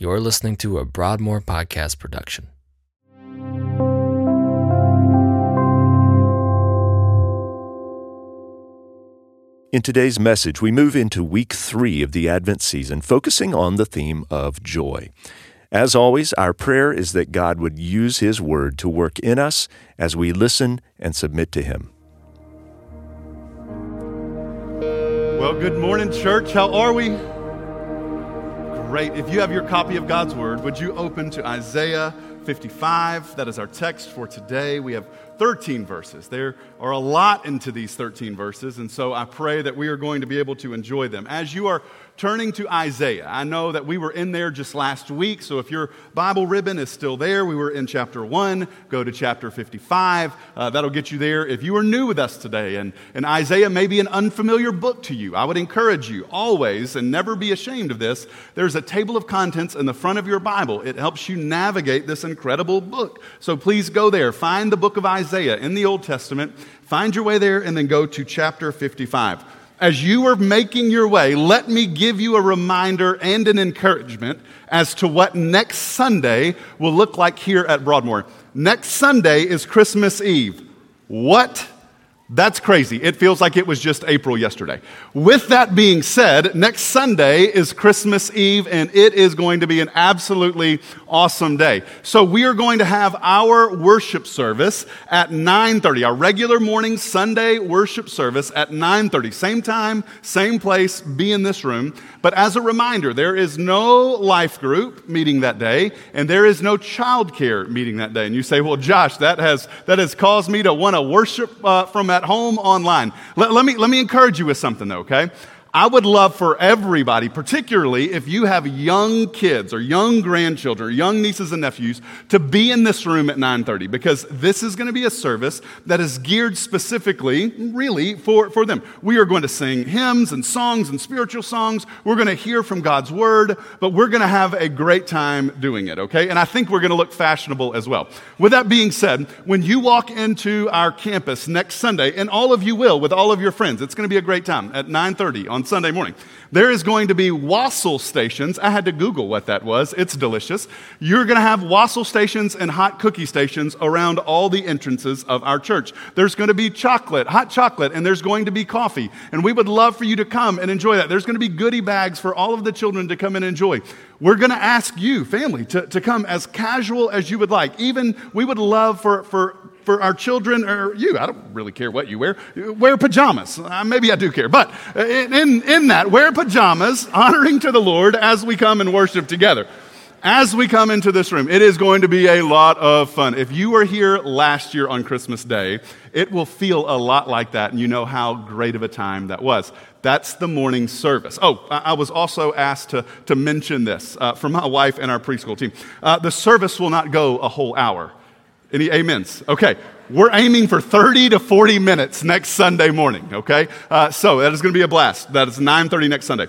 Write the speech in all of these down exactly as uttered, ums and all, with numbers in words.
You're listening to a Broadmoor podcast production. In today's message, we move into week three of the Advent season, focusing on the theme of joy. As always, our prayer is that God would use His Word to work in us as we listen and submit to Him. Well, good morning, church. How are we? Great. If you have your copy of God's Word, would you open to Isaiah fifty-five? That is our text for today. We have thirteen verses. There are a lot into these thirteen verses, and so I pray that we are going to be able to enjoy them. As you are turning to Isaiah, I know that we were in there just last week, so if your Bible ribbon is still there, we were in chapter one, go to chapter fifty-five. Uh, that'll get you there. If you are new with us today, and, and Isaiah may be an unfamiliar book to you, I would encourage you always, and never be ashamed of this, there's a table of contents in the front of your Bible. It helps you navigate this incredible book. So please go there, find the book of Isaiah. Isaiah in the Old Testament, find your way there, and then go to chapter fifty-five. As you are making your way, let me give you a reminder and an encouragement as to what next Sunday will look like here at Broadmoor. Next Sunday is Christmas Eve. What? That's crazy. It feels like it was just April yesterday. With that being said, next Sunday is Christmas Eve, and it is going to be an absolutely awesome day. So we are going to have our worship service at nine thirty, our regular morning Sunday worship service at nine thirty. Same time, same place, be in this room. But as a reminder, there is no life group meeting that day, and there is no childcare meeting that day. And you say, well, Josh, that has that has caused me to want to worship uh, from at home online. Let, let me let me encourage you with something though, okay? I would love for everybody, particularly if you have young kids or young grandchildren or young nieces and nephews, to be in this room at nine thirty, because this is going to be a service that is geared specifically, really, for, for them. We are going to sing hymns and songs and spiritual songs. We're going to hear from God's Word, but we're going to have a great time doing it, okay? And I think we're going to look fashionable as well. With that being said, when you walk into our campus next Sunday, and all of you will with all of your friends, it's going to be a great time at nine thirty on Sunday morning. There is going to be wassail stations. I had to Google what that was. It's delicious. You're going to have wassail stations and hot cookie stations around all the entrances of our church. There's going to be chocolate, hot chocolate, and there's going to be coffee. And we would love for you to come and enjoy that. There's going to be goodie bags for all of the children to come and enjoy. We're going to ask you, family, to, to come as casual as you would like. Even we would love for, for For our children, or you, I don't really care what you wear, wear pajamas. Uh, maybe I do care, but in, in that, wear pajamas, honoring to the Lord as we come and worship together. As we come into this room, it is going to be a lot of fun. If you were here last year on Christmas Day, it will feel a lot like that, and you know how great of a time that was. That's the morning service. Oh, I was also asked to, to mention this uh, from my wife and our preschool team. Uh, the service will not go a whole hour. Any amens? Okay. We're aiming for thirty to forty minutes next Sunday morning, okay? Uh, so that is going to be a blast. That is nine thirty next Sunday.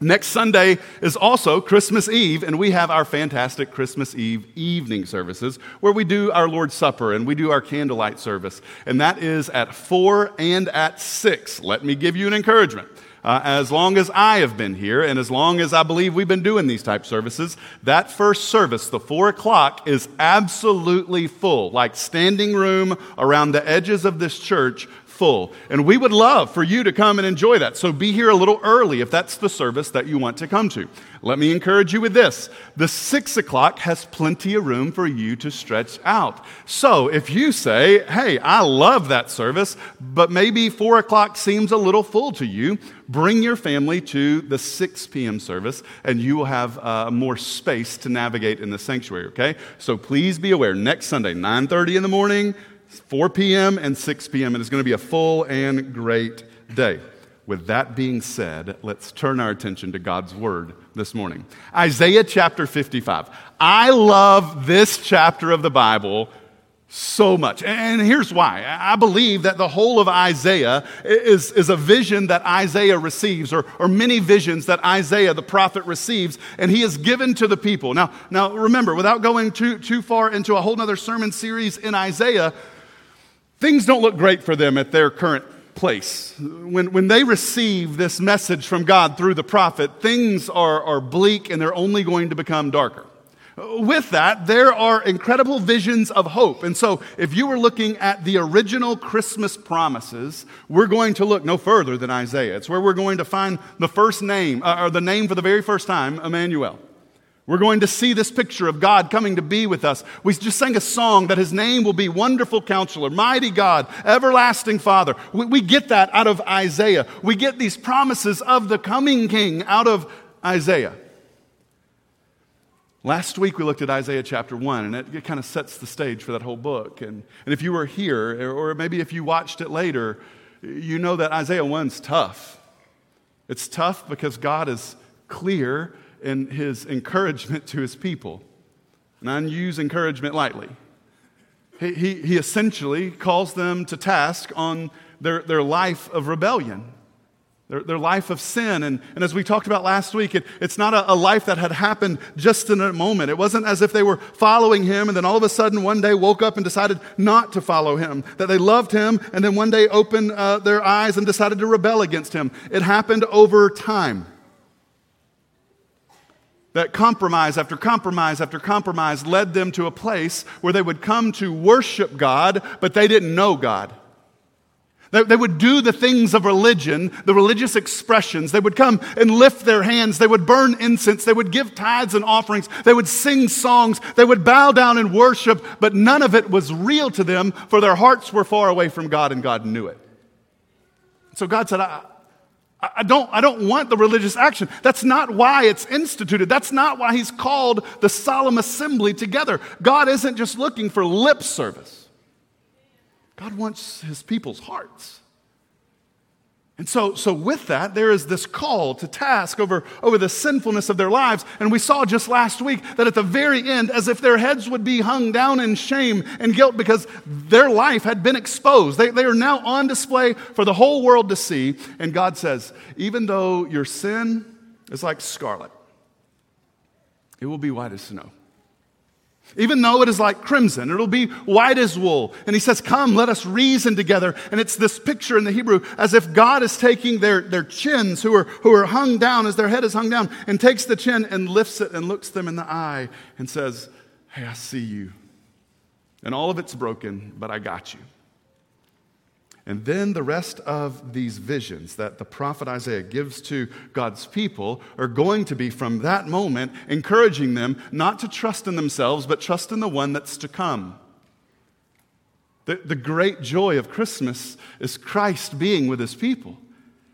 Next Sunday is also Christmas Eve, and we have our fantastic Christmas Eve evening services where we do our Lord's Supper and we do our candlelight service, and that is at four and at six. Let me give you an encouragement. Uh, as long as I have been here, and as long as I believe we've been doing these type services, that first service, the four o'clock, is absolutely full, like standing room around the edges of this church full. And we would love for you to come and enjoy that. So be here a little early if that's the service that you want to come to. Let me encourage you with this. The six o'clock has plenty of room for you to stretch out. So if you say, hey, I love that service, but maybe four o'clock seems a little full to you, bring your family to the six p.m. service, and you will have uh, more space to navigate in the sanctuary, okay? So please be aware, next Sunday, nine thirty in the morning, four p.m. and six p.m. It is going to be a full and great day. With that being said, let's turn our attention to God's Word this morning. Isaiah chapter fifty-five. I love this chapter of the Bible so much. And here's why. I believe that the whole of Isaiah is, is a vision that Isaiah receives, or, or many visions that Isaiah the prophet receives, and he is given to the people. Now, now remember, without going too, too far into a whole other sermon series in Isaiah, things don't look great for them at their current place. When, when they receive this message from God through the prophet, things are, are bleak and they're only going to become darker. With that, there are incredible visions of hope. And so if you were looking at the original Christmas promises, we're going to look no further than Isaiah. It's where we're going to find the first name, uh, or the name for the very first time, Emmanuel. We're going to see this picture of God coming to be with us. We just sang a song that his name will be Wonderful Counselor, Mighty God, Everlasting Father. We, we get that out of Isaiah. We get these promises of the coming King out of Isaiah. Last week, we looked at Isaiah chapter one, and it, it kind of sets the stage for that whole book. And, and if you were here, or maybe if you watched it later, you know that Isaiah one's tough. It's tough because God is clear in his encouragement to his people. And I use encouragement lightly. He, he, he essentially calls them to task on their, their life of rebellion. Their, their life of sin. And, and as we talked about last week, it, it's not a, a life that had happened just in a moment. It wasn't as if they were following him and then all of a sudden one day woke up and decided not to follow him. That they loved him and then one day opened uh, their eyes and decided to rebel against him. It happened over time. That compromise after compromise after compromise led them to a place where they would come to worship God, but they didn't know God. They would do the things of religion, the religious expressions. They would come and lift their hands. They would burn incense. They would give tithes and offerings. They would sing songs. They would bow down and worship, but none of it was real to them, for their hearts were far away from God, and God knew it. So God said, I, I don't, I don't want the religious action. That's not why it's instituted. That's not why he's called the solemn assembly together. God isn't just looking for lip service. God wants his people's hearts. And so, so with that, there is this call to task over, over the sinfulness of their lives. And we saw just last week that at the very end, as if their heads would be hung down in shame and guilt because their life had been exposed. They, they are now on display for the whole world to see. And God says, even though your sin is like scarlet, it will be white as snow. Even though it is like crimson, it'll be white as wool. And he says, come, let us reason together. And it's this picture in the Hebrew as if God is taking their, their chins who are, who are hung down as their head is hung down and takes the chin and lifts it and looks them in the eye and says, hey, I see you. And all of it's broken, but I got you. And then the rest of these visions that the prophet Isaiah gives to God's people are going to be, from that moment, encouraging them not to trust in themselves, but trust in the one that's to come. The, the great joy of Christmas is Christ being with his people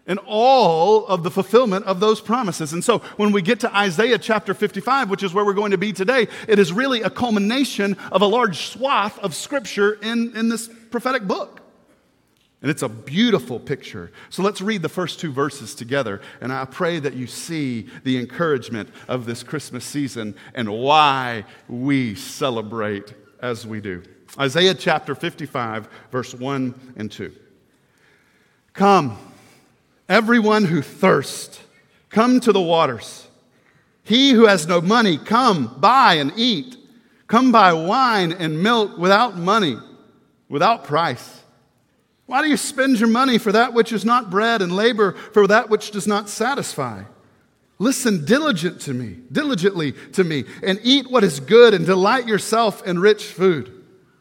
and all of the fulfillment of those promises. And so when we get to Isaiah chapter fifty-five, which is where we're going to be today, it is really a culmination of a large swath of Scripture in, in this prophetic book. And it's a beautiful picture. So let's read the first two verses together. And I pray that you see the encouragement of this Christmas season and why we celebrate as we do. Isaiah chapter fifty-five, verse one and two. Come, everyone who thirsts, come to the waters. He who has no money, come, buy and eat. Come buy wine and milk without money, without price. Why do you spend your money for that which is not bread and labor for that which does not satisfy? Listen diligent to me, diligently to me, and eat what is good and delight yourself in rich food.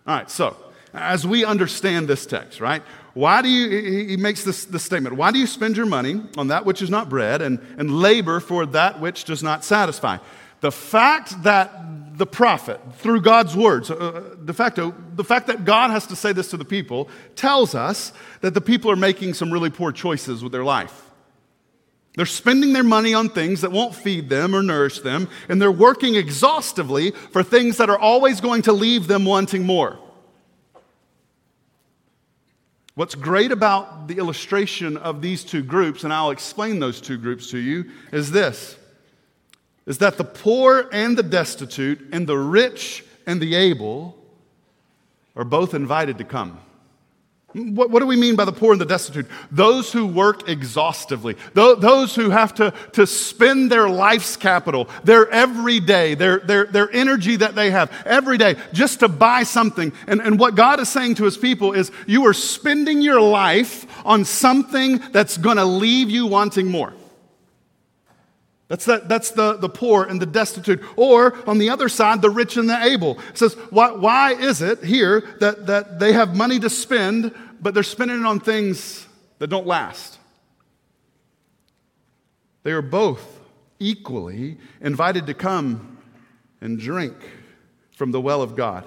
All right, so as we understand this text, right? Why do you, he makes this, this statement, why do you spend your money on that which is not bread and, and labor for that which does not satisfy? The fact that the prophet, through God's words, uh, de facto, the fact that God has to say this to the people tells us that the people are making some really poor choices with their life. They're spending their money on things that won't feed them or nourish them, and they're working exhaustively for things that are always going to leave them wanting more. What's great about the illustration of these two groups, and I'll explain those two groups to you, is this. is that the poor and the destitute and the rich and the able are both invited to come. What, what do we mean by the poor and the destitute? Those who work exhaustively, Th- those who have to, to spend their life's capital, their every day, their, their, their energy that they have every day just to buy something. And, and what God is saying to his people is you are spending your life on something that's going to leave you wanting more. That's that. That's the, the poor and the destitute. Or, on the other side, the rich and the able. It says, why, why is it here that, that they have money to spend, but they're spending it on things that don't last? They are both equally invited to come and drink from the well of God.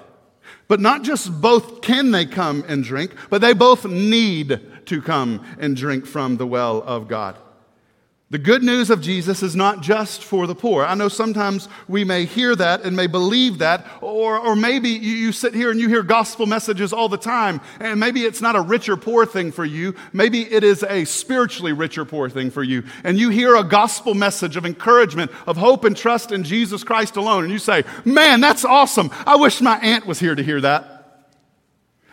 But not just both can they come and drink, but they both need to come and drink from the well of God. The good news of Jesus is not just for the poor. I know sometimes we may hear that and may believe that, or, or maybe you, you sit here and you hear gospel messages all the time, and maybe it's not a rich or poor thing for you. Maybe it is a spiritually rich or poor thing for you. And you hear a gospel message of encouragement, of hope and trust in Jesus Christ alone, and you say, man, that's awesome. I wish my aunt was here to hear that.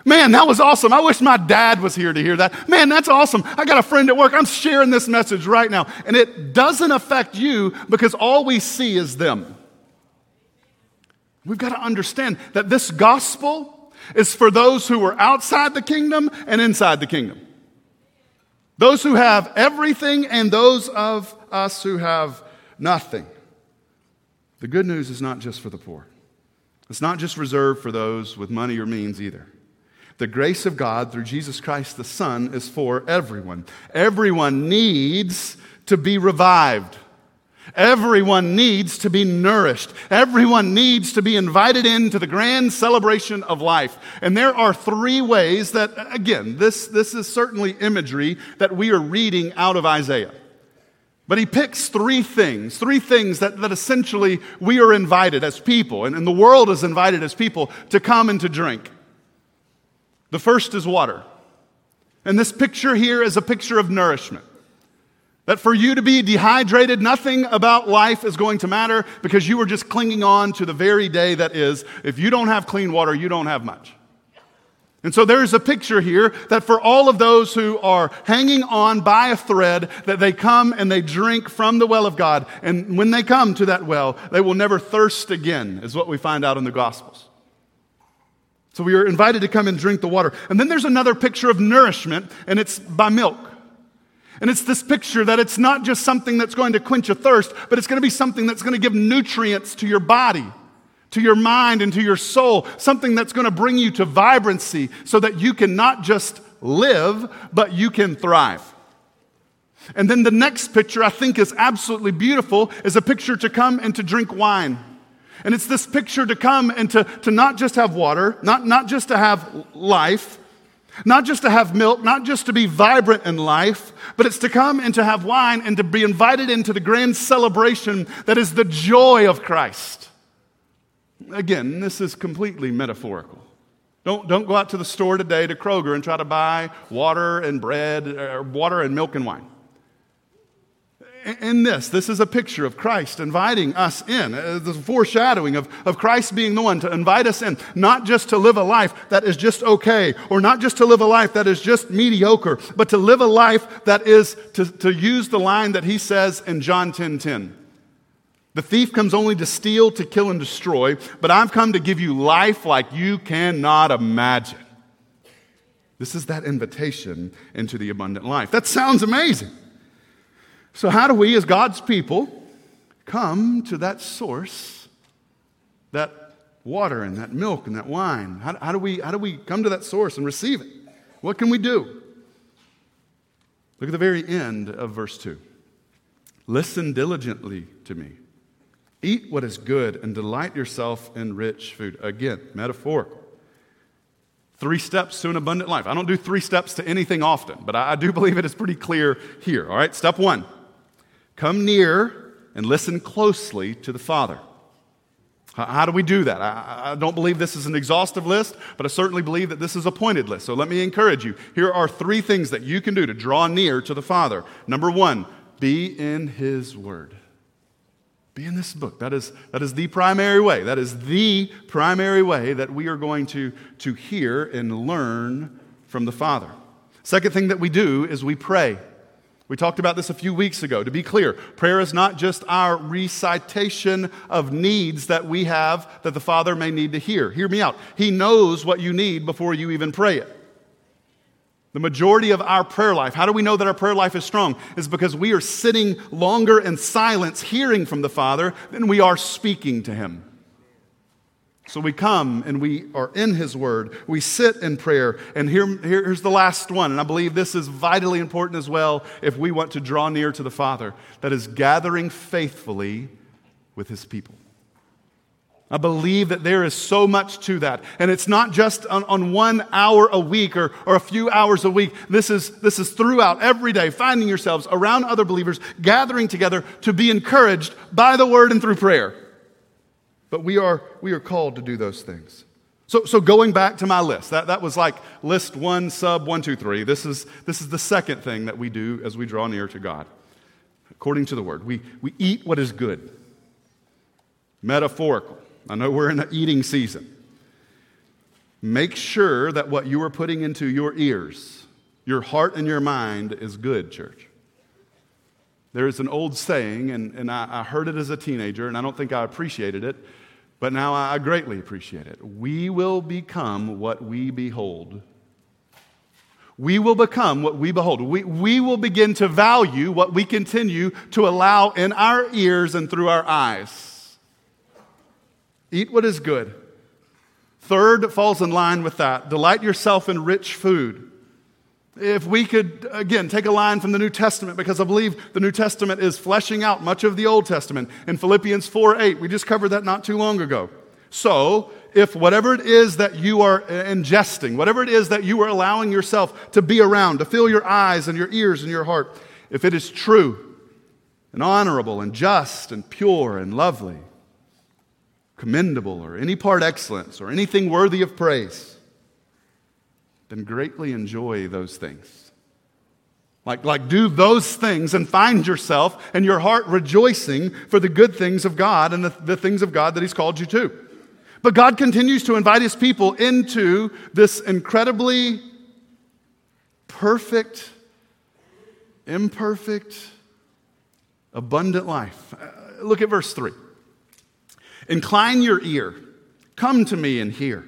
Man, that was awesome. I wish my dad was here to hear that. Man, that's awesome. I got a friend at work. I'm sharing this message right now. And it doesn't affect you because all we see is them. We've got to understand that this gospel is for those who are outside the kingdom and inside the kingdom. Those who have everything and those of us who have nothing. The good news is not just for the poor. It's not just reserved for those with money or means either. The grace of God through Jesus Christ the Son is for everyone. Everyone needs to be revived. Everyone needs to be nourished. Everyone needs to be invited into the grand celebration of life. And there are three ways that, again, this, this is certainly imagery that we are reading out of Isaiah. But he picks three things, three things that, that essentially we are invited as people, and, and the world is invited as people to come and to drink. The first is water. And this picture here is a picture of nourishment. That for you to be dehydrated, nothing about life is going to matter because you are just clinging on to the very day that is. If you don't have clean water, you don't have much. And so there is a picture here that for all of those who are hanging on by a thread, that they come and they drink from the well of God. And when they come to that well, they will never thirst again, is what we find out in the Gospels. So we are invited to come and drink the water. And then there's another picture of nourishment, and it's by milk. And it's this picture that it's not just something that's going to quench a thirst, but it's going to be something that's going to give nutrients to your body, to your mind, and to your soul, something that's going to bring you to vibrancy so that you can not just live, but you can thrive. And then the next picture I think is absolutely beautiful, is a picture to come and to drink wine. And it's this picture to come and to, to not just have water, not, not just to have life, not just to have milk, not just to be vibrant in life, but it's to come and to have wine and to be invited into the grand celebration that is the joy of Christ. Again, this is completely metaphorical. Don't, don't go out to the store today to Kroger and try to buy water and bread, or water and milk and wine. In this, this is a picture of Christ inviting us in, the foreshadowing of, of Christ being the one to invite us in, not just to live a life that is just okay, or not just to live a life that is just mediocre, but to live a life that is, to, to use the line that he says in John ten ten. The thief comes only to steal, to kill, and destroy, but I've come to give you life like you cannot imagine. This is that invitation into the abundant life. That sounds amazing. So how do we, as God's people, come to that source, that water and that milk and that wine? How, how do we, how do we come to that source and receive it? What can we do? Look at the very end of verse two. Listen diligently to me. Eat what is good and delight yourself in rich food. Again, metaphorical. Three steps to an abundant life. I don't do three steps to anything often, but I, I do believe it is pretty clear here. All right, step one. Come near and listen closely to the Father. How, how do we do that? I, I don't believe this is an exhaustive list, but I certainly believe that this is a pointed list. So let me encourage you. Here are three things that you can do to draw near to the Father. Number one, be in His Word. Be in this book. That is, that is the primary way. That is the primary way that we are going to, to hear and learn from the Father. Second thing that we do is we pray. We talked about this a few weeks ago. To be clear, prayer is not just our recitation of needs that we have that the Father may need to hear. Hear me out. He knows what you need before you even pray it. The majority of our prayer life, how do we know that our prayer life is strong? Is because we are sitting longer in silence hearing from the Father than we are speaking to Him. So we come and we are in His Word. We sit in prayer. And here, here's the last one, and I believe this is vitally important as well if we want to draw near to the Father. That is gathering faithfully with His people. I believe that there is so much to that. And it's not just on, on one hour a week or, or a few hours a week. This is, this is throughout every day, finding yourselves around other believers, gathering together to be encouraged by the Word and through prayer. But we are we are called to do those things. So so going back to my list, that, that was like list one, sub one, two, three. This is this is the second thing that we do as we draw near to God. According to the Word, we, we eat what is good. Metaphorical. I know we're in the eating season. Make sure that what you are putting into your ears, your heart and your mind is good, church. There is an old saying, and, and I, I heard it as a teenager, and I don't think I appreciated it, but now I, I greatly appreciate it. We will become what we behold. We will become what we behold. We, we will begin to value what we continue to allow in our ears and through our eyes. Eat what is good. Third falls in line with that. Delight yourself in rich food. If we could, again, take a line from the New Testament, because I believe the New Testament is fleshing out much of the Old Testament. In Philippians four eight, we just covered that not too long ago. So, if whatever it is that you are ingesting, whatever it is that you are allowing yourself to be around, to fill your eyes and your ears and your heart, if it is true and honorable and just and pure and lovely, commendable or any part excellence or anything worthy of praise, then greatly enjoy those things. Like, like do those things and find yourself and your heart rejoicing for the good things of God and the, the things of God that He's called you to. But God continues to invite His people into this incredibly perfect, imperfect, abundant life. Look at verse three. Incline your ear, come to me and hear,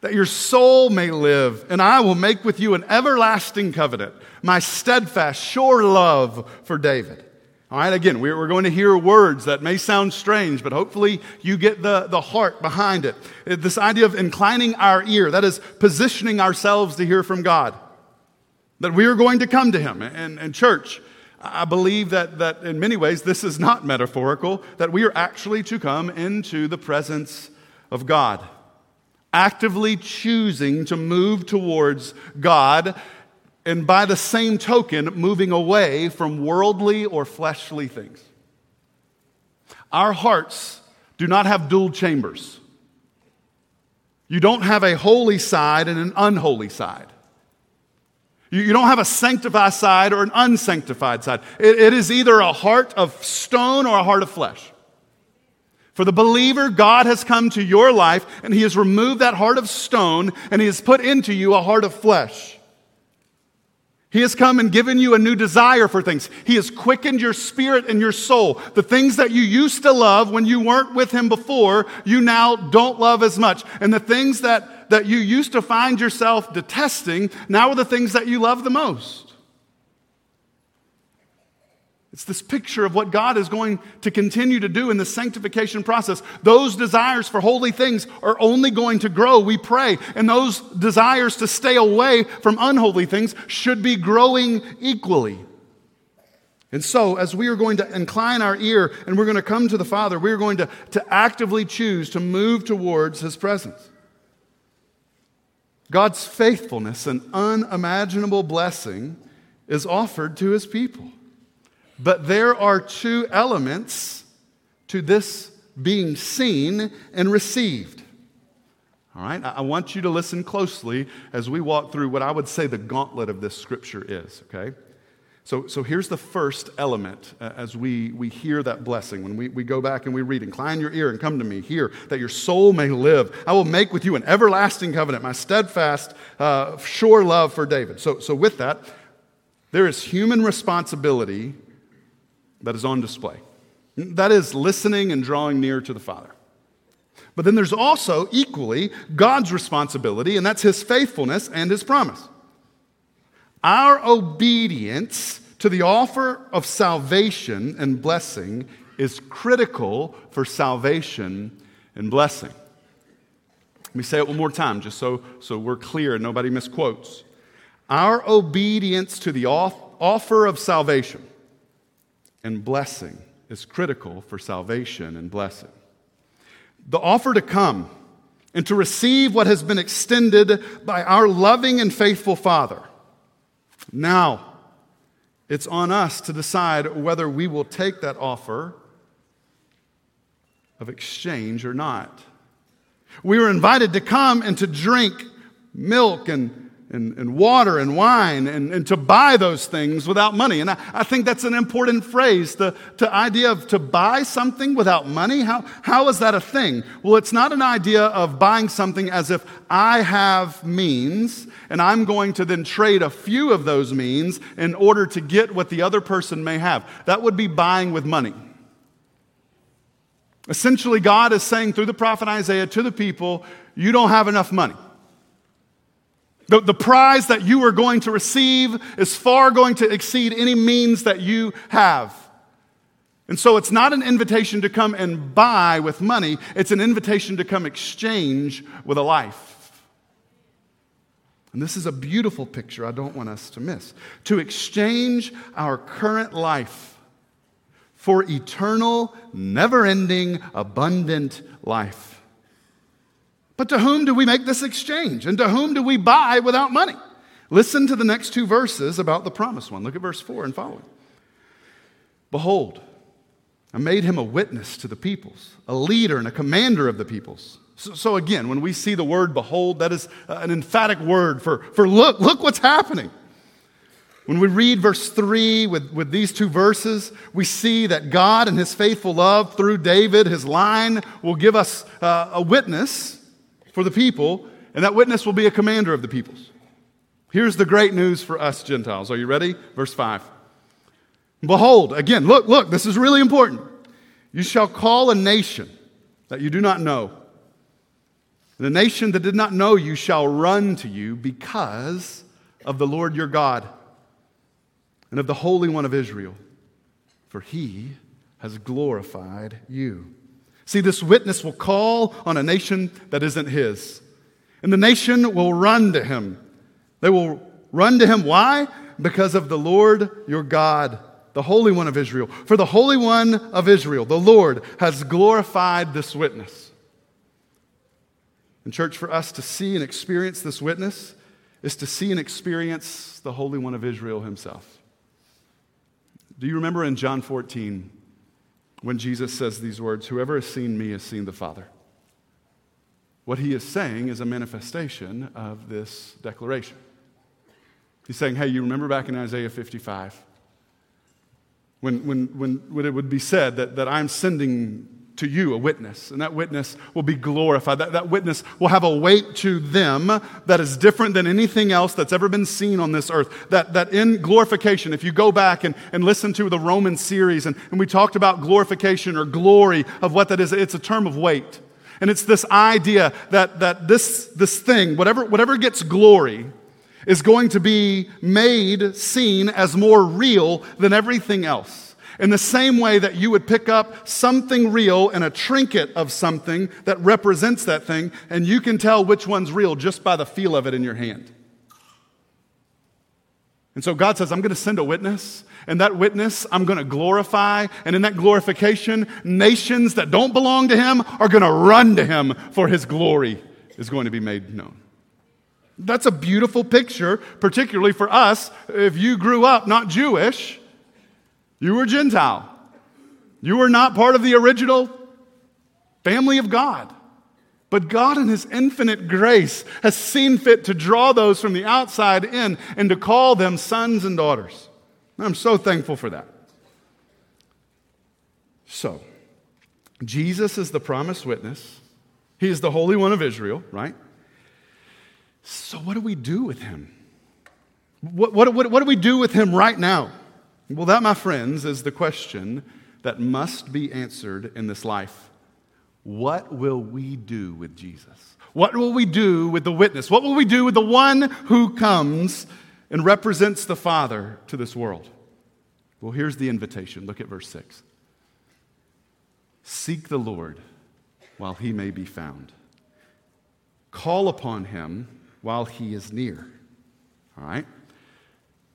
that your soul may live, and I will make with you an everlasting covenant, my steadfast, sure love for David. All right, again, we're going to hear words that may sound strange, but hopefully you get the, the heart behind it. This idea of inclining our ear, that is positioning ourselves to hear from God, that we are going to come to Him. And, and church, I believe that, that in many ways this is not metaphorical, that we are actually to come into the presence of God. Actively choosing to move towards God, and by the same token, moving away from worldly or fleshly things. Our hearts do not have dual chambers. You don't have a holy side and an unholy side. You, you don't have a sanctified side or an unsanctified side. It, it is either a heart of stone or a heart of flesh. For the believer, God has come to your life and He has removed that heart of stone and He has put into you a heart of flesh. He has come and given you a new desire for things. He has quickened your spirit and your soul. The things that you used to love when you weren't with Him before, you now don't love as much. And the things that, that you used to find yourself detesting, now are the things that you love the most. It's this picture of what God is going to continue to do in the sanctification process. Those desires for holy things are only going to grow, we pray. And those desires to stay away from unholy things should be growing equally. And so, as we are going to incline our ear and we're going to come to the Father, we're going to, to actively choose to move towards His presence. God's faithfulness and unimaginable blessing is offered to His people. But there are two elements to this being seen and received. All right, I want you to listen closely as we walk through what I would say the gauntlet of this scripture is, okay? So, so here's the first element uh, as we, we hear that blessing. When we, we go back and we read, incline your ear and come to me, hear, that your soul may live. I will make with you an everlasting covenant, my steadfast, uh, sure love for David. So, so with that, there is human responsibility that is on display. That is listening and drawing near to the Father. But then there's also equally God's responsibility, and that's his faithfulness and his promise. Our obedience to the offer of salvation and blessing is critical for salvation and blessing. Let me say it one more time just so, so we're clear and nobody misquotes. Our obedience to the off, offer of salvation and blessing is critical for salvation and blessing. The offer to come and to receive what has been extended by our loving and faithful Father. Now, it's on us to decide whether we will take that offer of exchange or not. We were invited to come and to drink milk and, and, and water and wine and, and to buy those things without money. And I, I think that's an important phrase, the, the idea of to buy something without money. How, how is that a thing? Well, it's not an idea of buying something as if I have means and I'm going to then trade a few of those means in order to get what the other person may have. That would be buying with money. Essentially, God is saying through the prophet Isaiah to the people, you don't have enough money. The, the prize that you are going to receive is far going to exceed any means that you have. And so it's not an invitation to come and buy with money. It's an invitation to come exchange with a life. And this is a beautiful picture I don't want us to miss. To exchange our current life for eternal, never-ending, abundant life. But to whom do we make this exchange? And to whom do we buy without money? Listen to the next two verses about the promised one. Look at verse four and following. Behold, I made him a witness to the peoples, a leader and a commander of the peoples. So, so again, when we see the word behold, that is an emphatic word for, for look, look what's happening. When we read verse three with, with these two verses, we see that God and his faithful love through David, his line, will give us uh, a witness for the people, and that witness will be a commander of the peoples. Here's the great news for us Gentiles. Are you ready? Verse five. Behold, again, look, look, this is really important. You shall call a nation that you do not know. The nation that did not know you shall run to you because of the Lord your God and of the Holy One of Israel, for he has glorified you. See, this witness will call on a nation that isn't his, and the nation will run to him. They will run to him. Why? Because of the Lord your God, the Holy One of Israel. For the Holy One of Israel, the Lord, has glorified this witness. And church, for us to see and experience this witness is to see and experience the Holy One of Israel himself. Do you remember in John fourteen when Jesus says these words, whoever has seen me has seen the Father? What he is saying is a manifestation of this declaration. He's saying, hey, you remember back in Isaiah fifty-five when, when, when, when it would be said that, that I'm sending to you a witness, and that witness will be glorified. That, that witness will have a weight to them that is different than anything else that's ever been seen on this earth. That, that in glorification, if you go back and, and listen to the Roman series, and, and we talked about glorification or glory of what that is, it's a term of weight. And it's this idea that, that this, this thing, whatever, whatever gets glory, is going to be made, seen as more real than everything else. In the same way that you would pick up something real and a trinket of something that represents that thing, and you can tell which one's real just by the feel of it in your hand. And so God says, I'm going to send a witness, and that witness I'm going to glorify, and in that glorification, nations that don't belong to him are going to run to him, for his glory is going to be made known. That's a beautiful picture, particularly for us, if you grew up not Jewish. You were Gentile. You were not part of the original family of God. But God in his infinite grace has seen fit to draw those from the outside in and to call them sons and daughters. I'm so thankful for that. So, Jesus is the promised witness. He is the Holy One of Israel, right? So what do we do with him? What, what, what, what do we do with him right now? Well, that, my friends, is the question that must be answered in this life. What will we do with Jesus? What will we do with the witness? What will we do with the one who comes and represents the Father to this world? Well, here's the invitation. Look at verse six. Seek the Lord while he may be found. Call upon him while he is near. All right?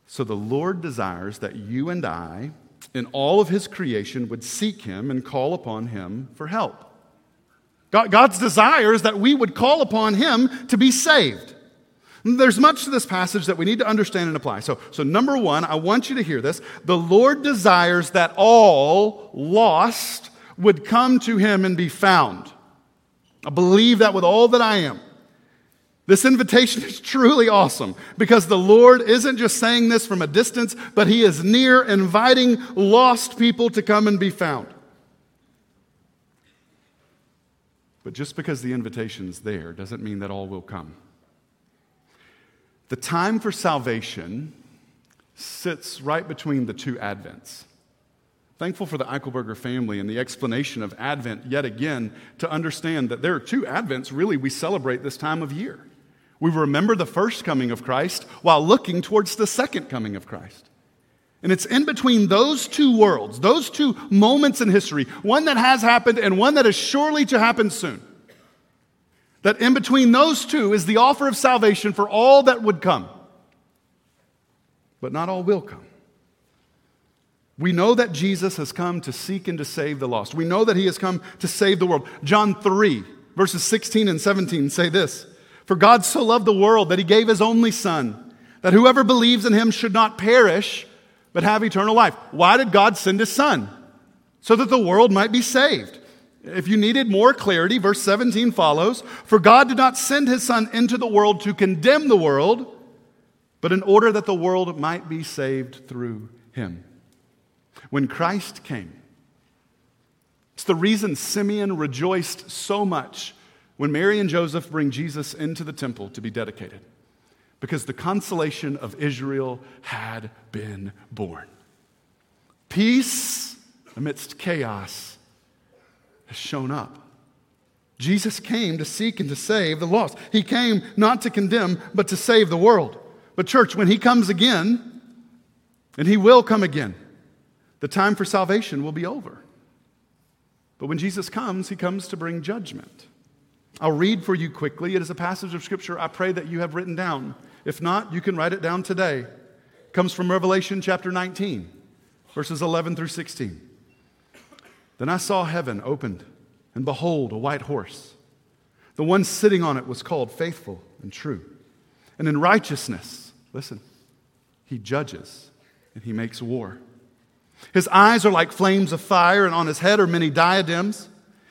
So the Lord desires that you and I, in all of his creation, would seek him and call upon him for help. God, God's desire is that we would call upon him to be saved. And there's much to this passage that we need to understand and apply. So, so number one, I want you to hear this. The Lord desires that all lost would come to him and be found. I believe that with all that I am. This invitation is truly awesome because the Lord isn't just saying this from a distance, but he is near, inviting lost people to come and be found. But just because the invitation's there doesn't mean that all will come. The time for salvation sits right between the two Advents. Thankful for the Eichelberger family and the explanation of Advent yet again to understand that there are two Advents really we celebrate this time of year. We remember the first coming of Christ while looking towards the second coming of Christ. And it's in between those two worlds, those two moments in history, one that has happened and one that is surely to happen soon. That in between those two is the offer of salvation for all that would come. But not all will come. We know that Jesus has come to seek and to save the lost. We know that he has come to save the world. John three, verses sixteen and seventeen say this, "For God so loved the world that he gave his only Son, that whoever believes in him should not perish, but have eternal life." Why did God send his Son? So that the world might be saved. If you needed more clarity, verse seventeen follows, "For God did not send his Son into the world to condemn the world, but in order that the world might be saved through him." When Christ came, it's the reason Simeon rejoiced so much when Mary and Joseph bring Jesus into the temple to be dedicated, because the consolation of Israel had been born. Peace amidst chaos has shown up. Jesus came to seek and to save the lost. He came not to condemn, but to save the world. But church, when he comes again, and he will come again, the time for salvation will be over. But when Jesus comes, he comes to bring judgment. I'll read for you quickly. It is a passage of Scripture I pray that you have written down. If not, you can write it down today. It comes from Revelation chapter nineteen, verses eleven through sixteen. "Then I saw heaven opened, and behold, a white horse. The one sitting on it was called Faithful and True. And in righteousness," listen, "he judges and he makes war. His eyes are like flames of fire, and on his head are many diadems.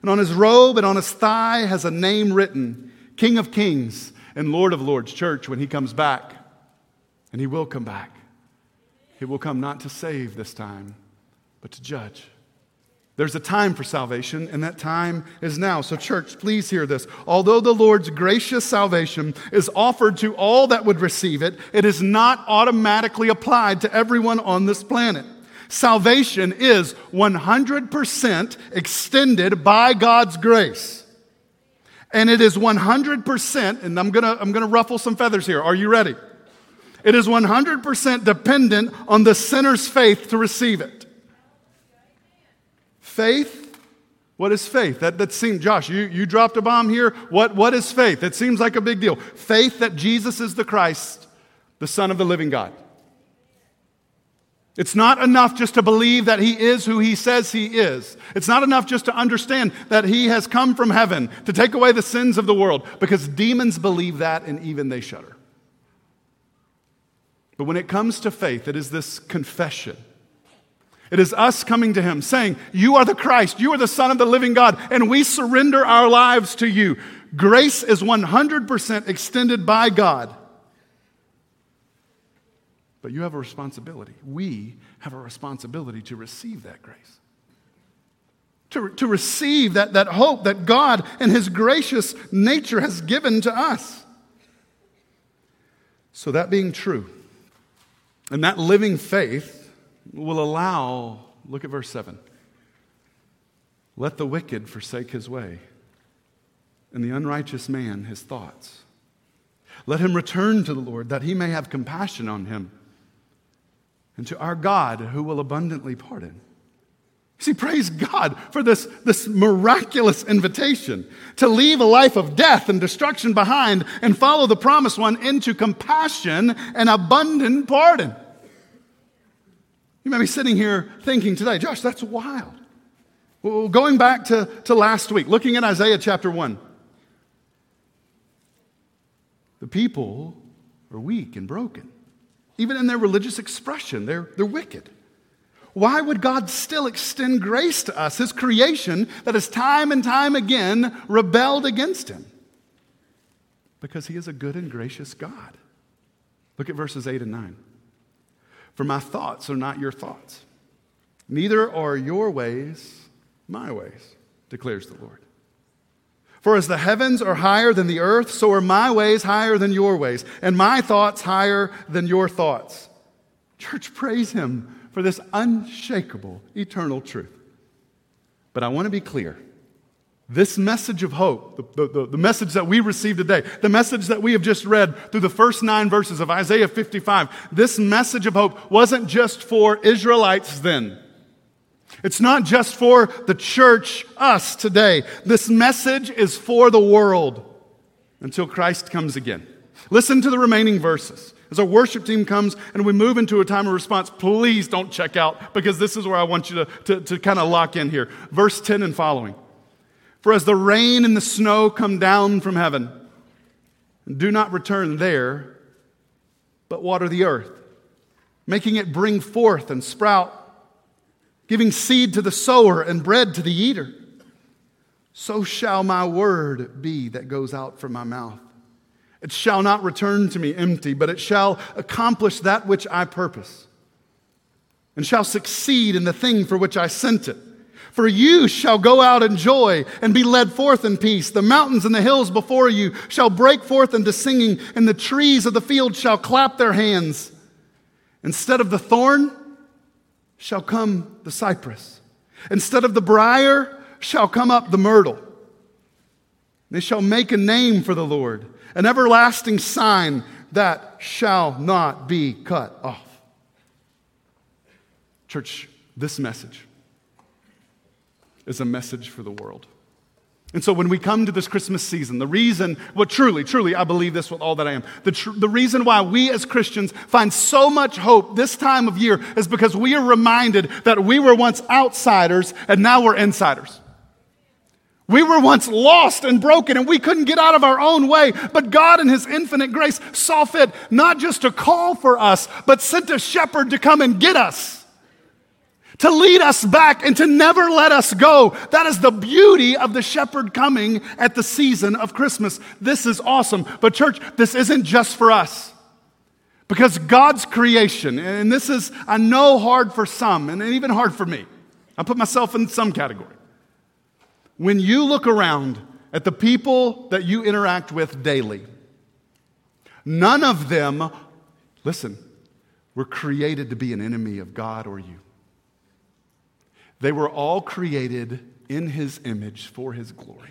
And on his robe and on his thigh has a name written, King of Kings and Lord of Lords." Church, when he comes back, and he will come back, he will come not to save this time, but to judge. There's a time for salvation, and that time is now. So church, please hear this. Although the Lord's gracious salvation is offered to all that would receive it, it is not automatically applied to everyone on this planet. Salvation is one hundred percent extended by God's grace. And it is one hundred percent, and I'm gonna, I'm gonna ruffle some feathers here. Are you ready? It is one hundred percent dependent on the sinner's faith to receive it. Faith, what is faith? That that seemed, Josh, you, you dropped a bomb here. What What is faith? It seems like a big deal. Faith that Jesus is the Christ, the Son of the living God. It's not enough just to believe that he is who he says he is. It's not enough just to understand that he has come from heaven to take away the sins of the world, because demons believe that and even they shudder. But when it comes to faith, it is this confession. It is us coming to him saying, you are the Christ, you are the Son of the living God, and we surrender our lives to you. Grace is one hundred percent extended by God. But you have a responsibility. We have a responsibility to receive that grace. To, to receive that, that hope that God and his gracious nature has given to us. So that being true, and that living faith will allow, look at verse seven, let the wicked forsake his way, and the unrighteous man his thoughts. Let him return to the Lord, that he may have compassion on him, and to our God, who will abundantly pardon. See, praise God for this, this miraculous invitation to leave a life of death and destruction behind and follow the promised one into compassion and abundant pardon. You may be sitting here thinking today, Josh, that's wild. Well, going back to, to last week, looking at Isaiah chapter one. The people are weak and broken. Even in their religious expression, they're, they're wicked. Why would God still extend grace to us, his creation that has time and time again rebelled against him? Because he is a good and gracious God. Look at verses eight and nine. For my thoughts are not your thoughts, neither are your ways my ways, declares the Lord. For as the heavens are higher than the earth, so are my ways higher than your ways, and my thoughts higher than your thoughts. Church, praise him for this unshakable, eternal truth. But I want to be clear. This message of hope, the, the, the message that we receive today, the message that we have just read through the first nine verses of Isaiah fifty-five, this message of hope wasn't just for Israelites then. It's not just for the church, us today. This message is for the world until Christ comes again. Listen to the remaining verses. As our worship team comes and we move into a time of response, please don't check out, because this is where I want you to, to, to kind of lock in here. Verse ten and following. For as the rain and the snow come down from heaven, do not return there, but water the earth, making it bring forth and sprout, giving seed to the sower and bread to the eater. So shall my word be that goes out from my mouth. It shall not return to me empty, but it shall accomplish that which I purpose, and shall succeed in the thing for which I sent it. For you shall go out in joy and be led forth in peace. The mountains and the hills before you shall break forth into singing, and the trees of the field shall clap their hands. Instead of the thorn shall come the cypress. Instead of the briar shall come up the myrtle. They shall make a name for the Lord, an everlasting sign that shall not be cut off. Church, this message is a message for the world. And so when we come to this Christmas season, the reason, well, truly, truly, I believe this with all that I am. The tr- the reason why we as Christians find so much hope this time of year is because we are reminded that we were once outsiders and now we're insiders. We were once lost and broken and we couldn't get out of our own way, but God in his infinite grace saw fit not just to call for us, but sent a shepherd to come and get us, to lead us back and to never let us go. That is the beauty of the shepherd coming at the season of Christmas. This is awesome. But church, this isn't just for us. Because God's creation, and this is, I know, hard for some, and even hard for me. I put myself in some category. When you look around at the people that you interact with daily, none of them, listen, were created to be an enemy of God or you. They were all created in his image for his glory.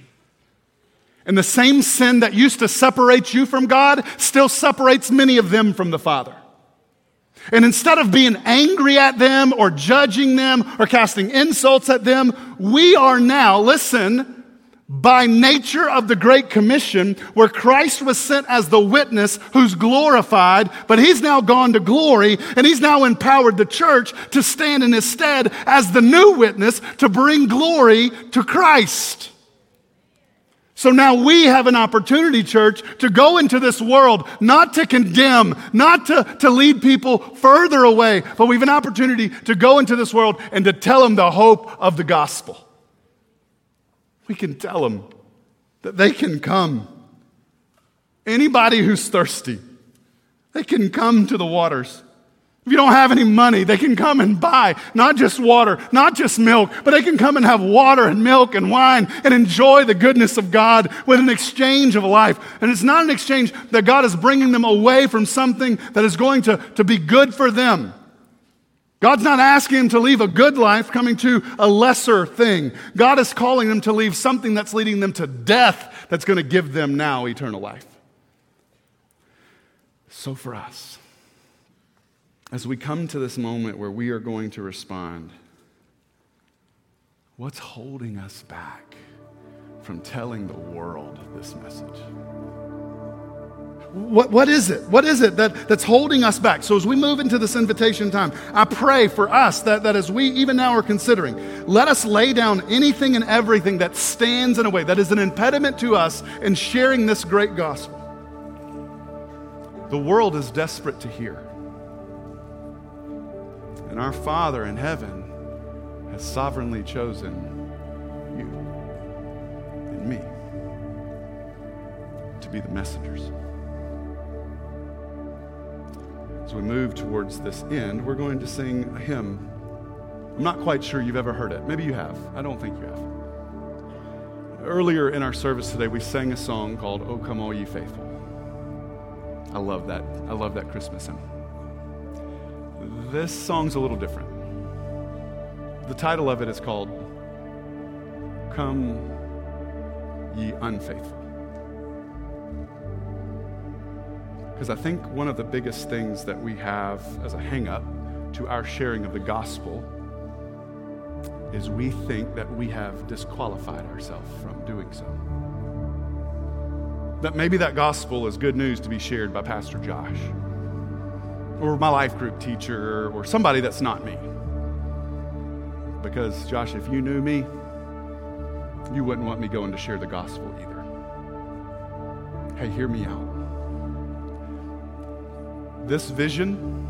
And the same sin that used to separate you from God still separates many of them from the Father. And instead of being angry at them or judging them or casting insults at them, we are now, listen, by nature of the Great Commission, where Christ was sent as the witness who's glorified, but he's now gone to glory, and he's now empowered the church to stand in his stead as the new witness to bring glory to Christ. So now we have an opportunity, church, to go into this world, not to condemn, not to, to lead people further away, but we have an opportunity to go into this world and to tell them the hope of the gospel. We can tell them that they can come. Anybody who's thirsty, they can come to the waters. If you don't have any money, they can come and buy not just water, not just milk, but they can come and have water and milk and wine and enjoy the goodness of God with an exchange of life. And it's not an exchange that God is bringing them away from something that is going to, to be good for them. God's not asking them to leave a good life coming to a lesser thing. God is calling them to leave something that's leading them to death that's going to give them now eternal life. So for us, as we come to this moment where we are going to respond, what's holding us back from telling the world this message? What, what is it? What is it that, that's holding us back? So as we move into this invitation time, I pray for us that, that as we even now are considering, let us lay down anything and everything that stands in a way that is an impediment to us in sharing this great gospel. The world is desperate to hear. And our Father in heaven has sovereignly chosen you and me to be the messengers. As we move towards this end, we're going to sing a hymn. I'm not quite sure you've ever heard it. Maybe you have. I don't think you have. Earlier in our service today, we sang a song called "O Come All Ye Faithful." I love that. I love that Christmas hymn. This song's a little different. The title of it is called "Come Ye Unfaithful," because I think one of the biggest things that we have as a hang-up to our sharing of the gospel is we think that we have disqualified ourselves from doing so. That maybe that gospel is good news to be shared by Pastor Josh, or my life group teacher, or somebody that's not me. Because, Josh, if you knew me, you wouldn't want me going to share the gospel either. Hey, hear me out. This vision,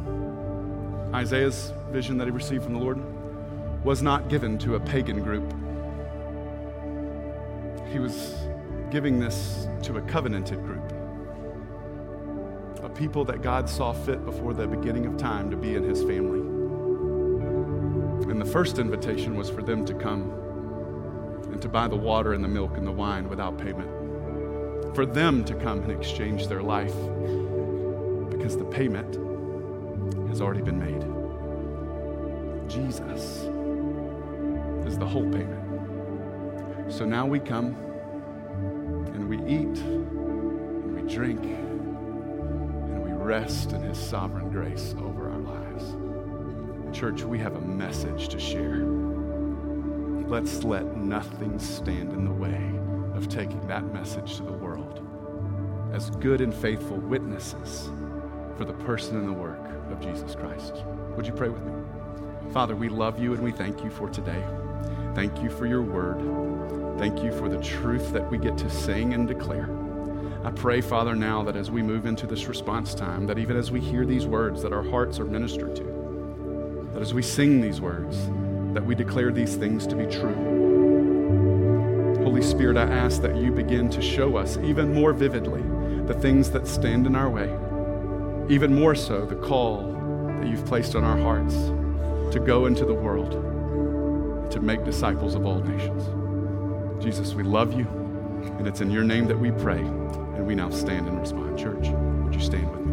Isaiah's vision that he received from the Lord, was not given to a pagan group. He was giving this to a covenanted group, a people that God saw fit before the beginning of time to be in his family. And the first invitation was for them to come and to buy the water and the milk and the wine without payment, for them to come and exchange their life, because the payment has already been made. Jesus is the whole payment. So now we come and we eat and we drink rest in his sovereign grace over our lives. Church, we have a message to share. Let's let nothing stand in the way of taking that message to the world as good and faithful witnesses for the person and the work of Jesus Christ. Would you pray with me? Father, we love you and we thank you for today. Thank you for your word. Thank you for the truth that we get to sing and declare. I pray, Father, now that as we move into this response time, that even as we hear these words, that our hearts are ministered to, that as we sing these words, that we declare these things to be true. Holy Spirit, I ask that you begin to show us even more vividly the things that stand in our way, even more so the call that you've placed on our hearts to go into the world, to make disciples of all nations. Jesus, we love you, and it's in your name that we pray. And we now stand and respond. Church, would you stand with me?